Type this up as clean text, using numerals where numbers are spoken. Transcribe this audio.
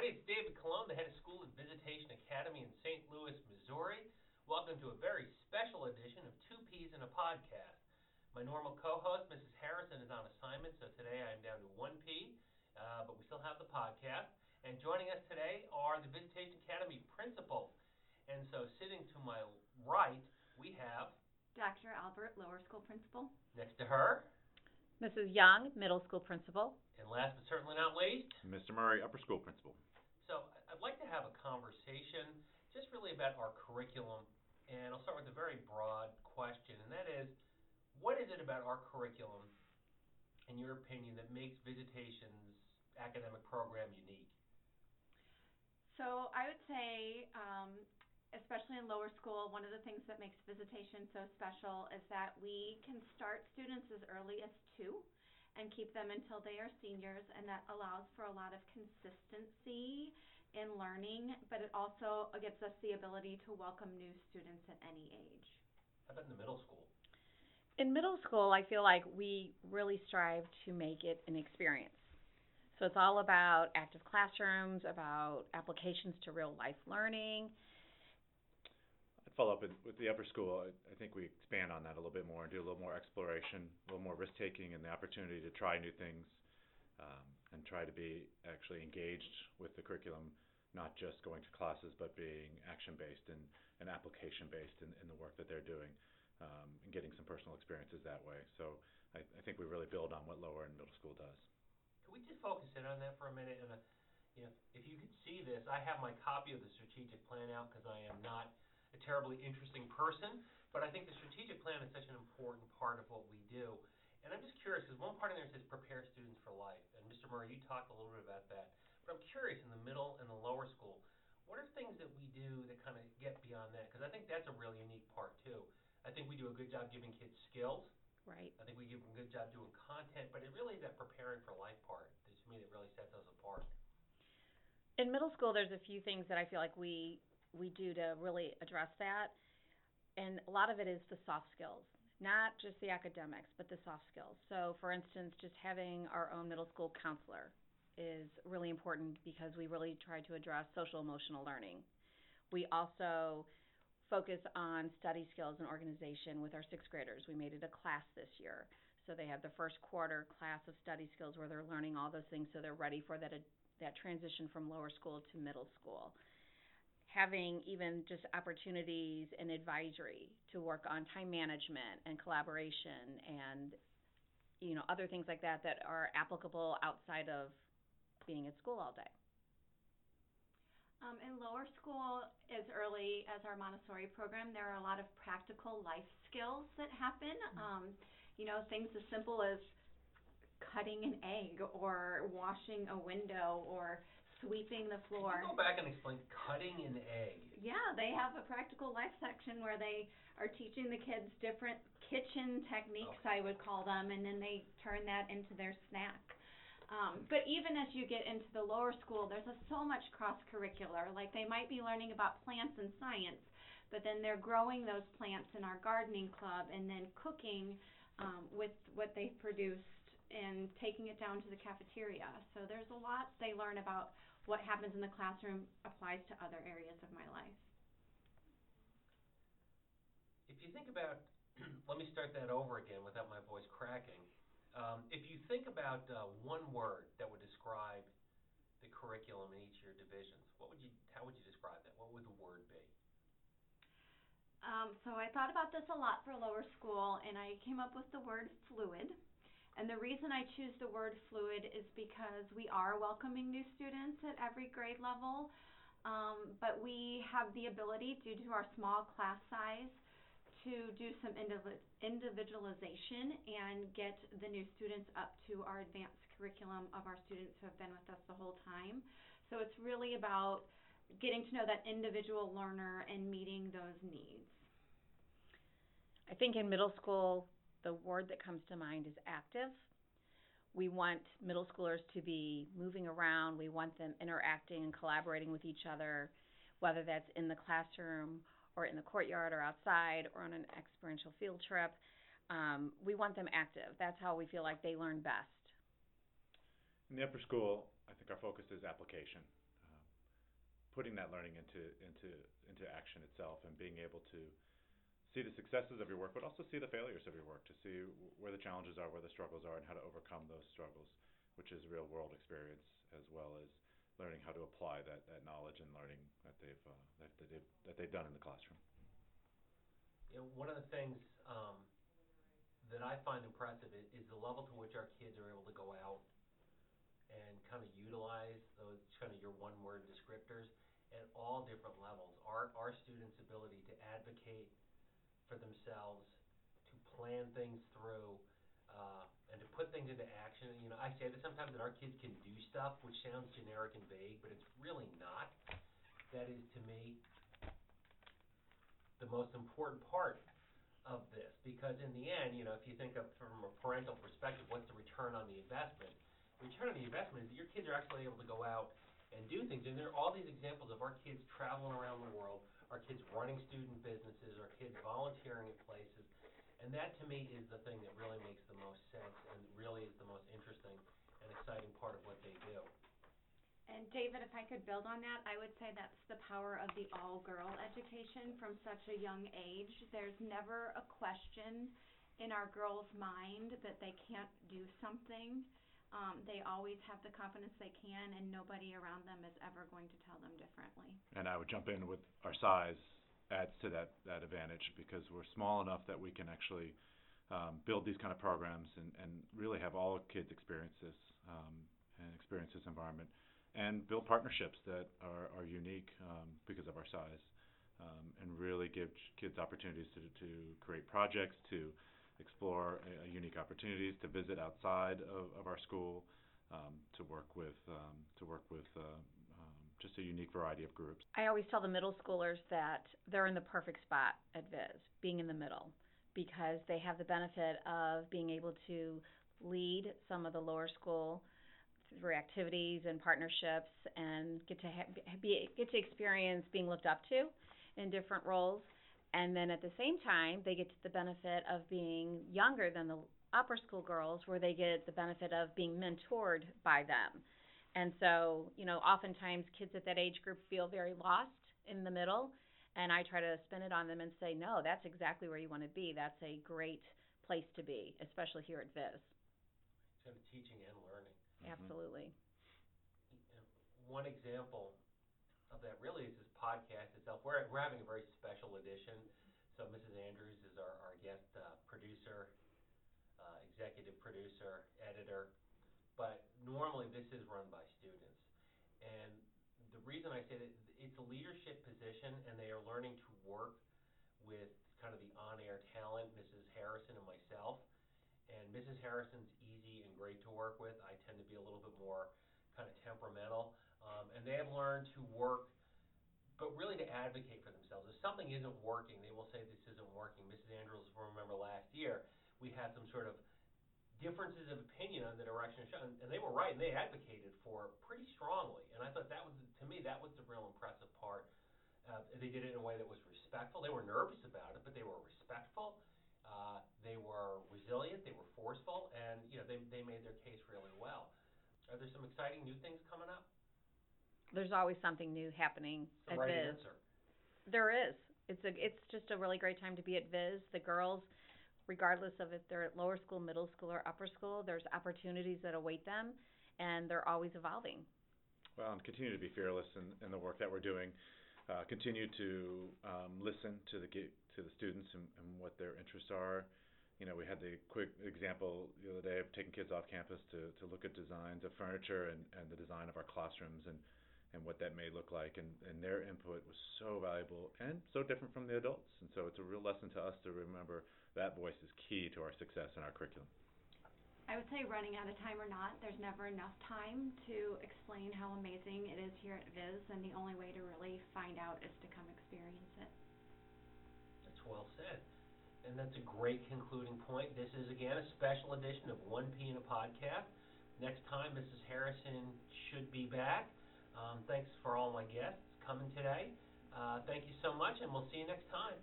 My name is David Colon, the head of school at Visitation Academy in St. Louis, Missouri. Welcome to a very special edition of Two Peas in a Podcast. My normal co-host, Mrs. Harrison, is on assignment, so today I am down to one pea, but we still have the podcast. And joining us today are the Visitation Academy principals. And so sitting to my right, we have... Dr. Albert, lower school principal. Next to her... Mrs. Young, middle school principal. And last but certainly not least... Mr. Murray, upper school principal. So I'd like to have a conversation just really about our curriculum, and I'll start with a very broad question, and that is, what is it about our curriculum, in your opinion, that makes Visitation's academic program unique? So I would say, especially in lower school, one of the things that makes Visitation so special is that we can start students as early as 2 and keep them until they are seniors, and that allows for a lot of consistency in learning, but it also gives us the ability to welcome new students at any age. How about in the middle school? In middle school, I feel like we really strive to make it an experience. So it's all about active classrooms, about applications to real-life learning. I'd follow up with the upper school. I think we expand on that a little bit more and do a little more exploration, a little more risk-taking, and the opportunity to try new things and try to be actually engaged with the curriculum, not just going to classes, but being action-based and application-based in the work that they're doing and getting some personal experiences that way. So I think we really build on what lower and middle school does. Can we just focus in on that for a minute? And if you could see this, I have my copy of the strategic plan out because I am not a terribly interesting person, but I think the strategic plan is such an important part of what we do. And I'm just curious, because one part in there says prepare students for life, and Mr. Murray, you talked a little bit about that, but I'm curious, in the middle and the lower school, what are things that we do that kind of get beyond that? Because I think that's a really unique part, too. I think we do a good job giving kids skills. Right. I think we give them a good job doing content, but it really is that preparing for life part, that to me, that really sets us apart. In middle school, there's a few things that I feel like we do to really address that, and a lot of it is the soft skills, not just the academics, but the soft skills. So, for instance, just having our own middle school counselor is really important because we really try to address social-emotional learning. We also focus on study skills and organization with our sixth graders. We made it a class this year, so they have the first quarter class of study skills where they're learning all those things so they're ready for that transition from lower school to middle school. Having even just opportunities and advisory to work on time management and collaboration and, other things like that are applicable outside of being at school all day. In lower school, as early as our Montessori program, there are a lot of practical life skills that happen. Things as simple as cutting an egg or washing a window or sweeping the floor. Can you go back and explain cutting an egg? Yeah, they have a practical life section where they are teaching the kids different kitchen techniques, okay, I would call them, and then they turn that into their snack. But even as you get into the lower school, there's so much cross-curricular. Like they might be learning about plants and science, but then they're growing those plants in our gardening club and then cooking with what they've produced and taking it down to the cafeteria. So there's a lot they learn about what happens in the classroom applies to other areas of my life. If you think about, let me start that over again without my voice cracking. If you think about one word that would describe the curriculum in each of your divisions, how would you describe that? What would the word be? So I thought about this a lot for lower school, and I came up with the word fluid. And the reason I choose the word fluid is because we are welcoming new students at every grade level, but we have the ability, due to our small class size, to do some individualization and get the new students up to our advanced curriculum of our students who have been with us the whole time. So it's really about getting to know that individual learner and meeting those needs. I think in middle school, the word that comes to mind is active. We want middle schoolers to be moving around. We want them interacting and collaborating with each other, whether that's in the classroom or in the courtyard or outside or on an experiential field trip. We want them active. That's how we feel like they learn best. In the upper school, I think our focus is application. putting that learning into action itself and being able to see the successes of your work, but also see the failures of your work, to see where the challenges are, where the struggles are, and how to overcome those struggles, which is real-world experience as well as learning how to apply that knowledge and learning that they've done in the classroom. You know, one of the things that I find impressive is the level to which our kids are able to go out and kind of utilize those kind of your one-word descriptors at all different levels. Our students' ability to advocate for themselves, to plan things through, and to put things into action. You know, I say that sometimes that our kids can do stuff, which sounds generic and vague, but it's really not. That is, to me, the most important part of this, because in the end, you know, if you think of from a parental perspective, what's the return on the investment? Return on the investment is that your kids are actually able to go out and do things. And there are all these examples of our kids traveling around the world, our kids running student businesses, our kids volunteering at places. And that, to me, is the thing that really makes the most sense and really is the most interesting and exciting part of what they do. And David, if I could build on that, I would say that's the power of the all-girl education from such a young age. There's never a question in our girls' mind that they can't do something. They always have the confidence they can, and nobody around them is ever going to tell them differently. And I would jump in with our size adds to that advantage, because we're small enough that we can actually build these kind of programs and really have all kids experience this and experience this environment and build partnerships that are unique because of our size and really give kids opportunities to create projects, to explore unique opportunities, to visit outside of our school, to work with just a unique variety of groups. I always tell the middle schoolers that they're in the perfect spot at Viz, being in the middle, because they have the benefit of being able to lead some of the lower school through activities and partnerships, and get to experience being looked up to in different roles. And then at the same time, they get the benefit of being younger than the upper school girls, where they get the benefit of being mentored by them. And so, you know, oftentimes kids at that age group feel very lost in the middle, and I try to spin it on them and say, no, that's exactly where you want to be. That's a great place to be, especially here at Viz. It's kind of teaching and learning. Mm-hmm. Absolutely. One example of that really is this podcast itself. We're having a very special edition. So Mrs. Andrews is our guest producer, executive producer, editor. But normally this is run by students. And the reason I say that, it's a leadership position, and they are learning to work with kind of the on-air talent, Mrs. Harrison and myself. And Mrs. Harrison's easy and great to work with. I tend to be a little bit more kind of temperamental. And they have learned to work, but really to advocate for themselves. If something isn't working, they will say this isn't working. Mrs. Andrews will remember last year, we had some sort of differences of opinion on the direction of show, and they were right, and they advocated for it pretty strongly. And I thought that was, to me, that was the real impressive part. They did it in a way that was respectful. They were nervous about it, but they were respectful. They were resilient. They were forceful, and you know they made their case really well. Are there some exciting new things coming up? There's always something new happening at Viz. There is. It's just a really great time to be at Viz. The girls, regardless of if they're at lower school, middle school, or upper school, there's opportunities that await them, and they're always evolving. Well, and continue to be fearless in the work that we're doing. Continue to listen to the students and what their interests are. You know, we had the quick example the other day of taking kids off campus to look at designs of furniture and the design of our classrooms and what that may look like. And their input was so valuable and so different from the adults. And so it's a real lesson to us to remember that voice is key to our success in our curriculum. I would say, running out of time or not, there's never enough time to explain how amazing it is here at Viz, and the only way to really find out is to come experience it. That's well said. And that's a great concluding point. This is, again, a special edition of One Pea in a Podcast. Next time, Mrs. Harrison should be back. Thanks for all my guests coming today. Thank you so much, and we'll see you next time.